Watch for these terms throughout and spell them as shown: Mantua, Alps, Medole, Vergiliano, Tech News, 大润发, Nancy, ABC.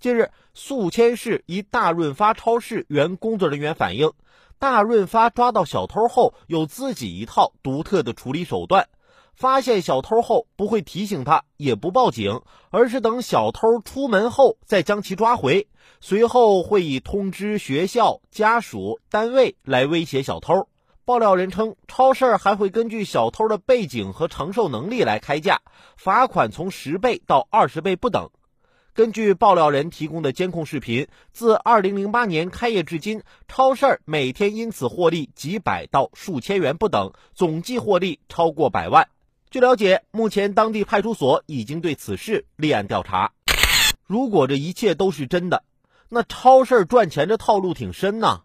近日，宿迁市一大润发超市原工作人员反映，大润发抓到小偷后有自己一套独特的处理手段。发现小偷后不会提醒他，也不报警，而是等小偷出门后再将其抓回，随后会以通知学校、家属、单位来威胁小偷。爆料人称，超市还会根据小偷的背景和承受能力来开价，罚款从10倍到20倍不等。根据爆料人提供的监控视频，自2008年开业至今，超市每天因此获利几百到数千元不等，总计获利超过100万。据了解，目前当地派出所已经对此事立案调查。如果这一切都是真的，那超市赚钱这套路挺深呐。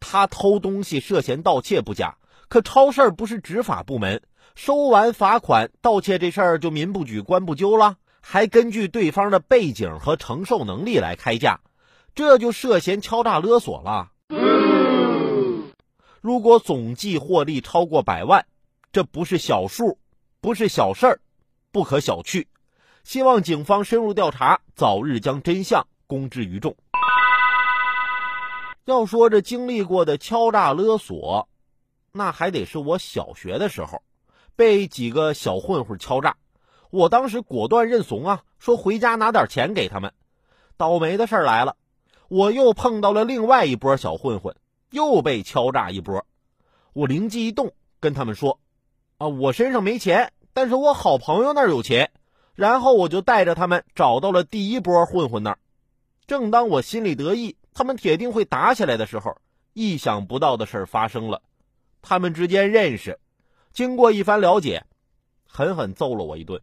他偷东西涉嫌盗窃不假，可超市不是执法部门，收完罚款，盗窃这事儿就民不举官不究了，还根据对方的背景和承受能力来开价，这就涉嫌敲诈勒索了。如果总计获利超过100万，这不是小数，不是小事儿，不可小觑。希望警方深入调查，早日将真相公之于众。要说这经历过的敲诈勒索，那还得是我小学的时候，被几个小混混敲诈。我当时果断认怂啊，说回家拿点钱给他们。倒霉的事来了，我又碰到了另外一波小混混，又被敲诈一波。我灵机一动，跟他们说我身上没钱，但是我好朋友那儿有钱。然后我就带着他们找到了第一波混混那儿。正当我心里得意，他们铁定会打起来的时候，意想不到的事发生了。他们之间认识，经过一番了解，狠狠揍了我一顿。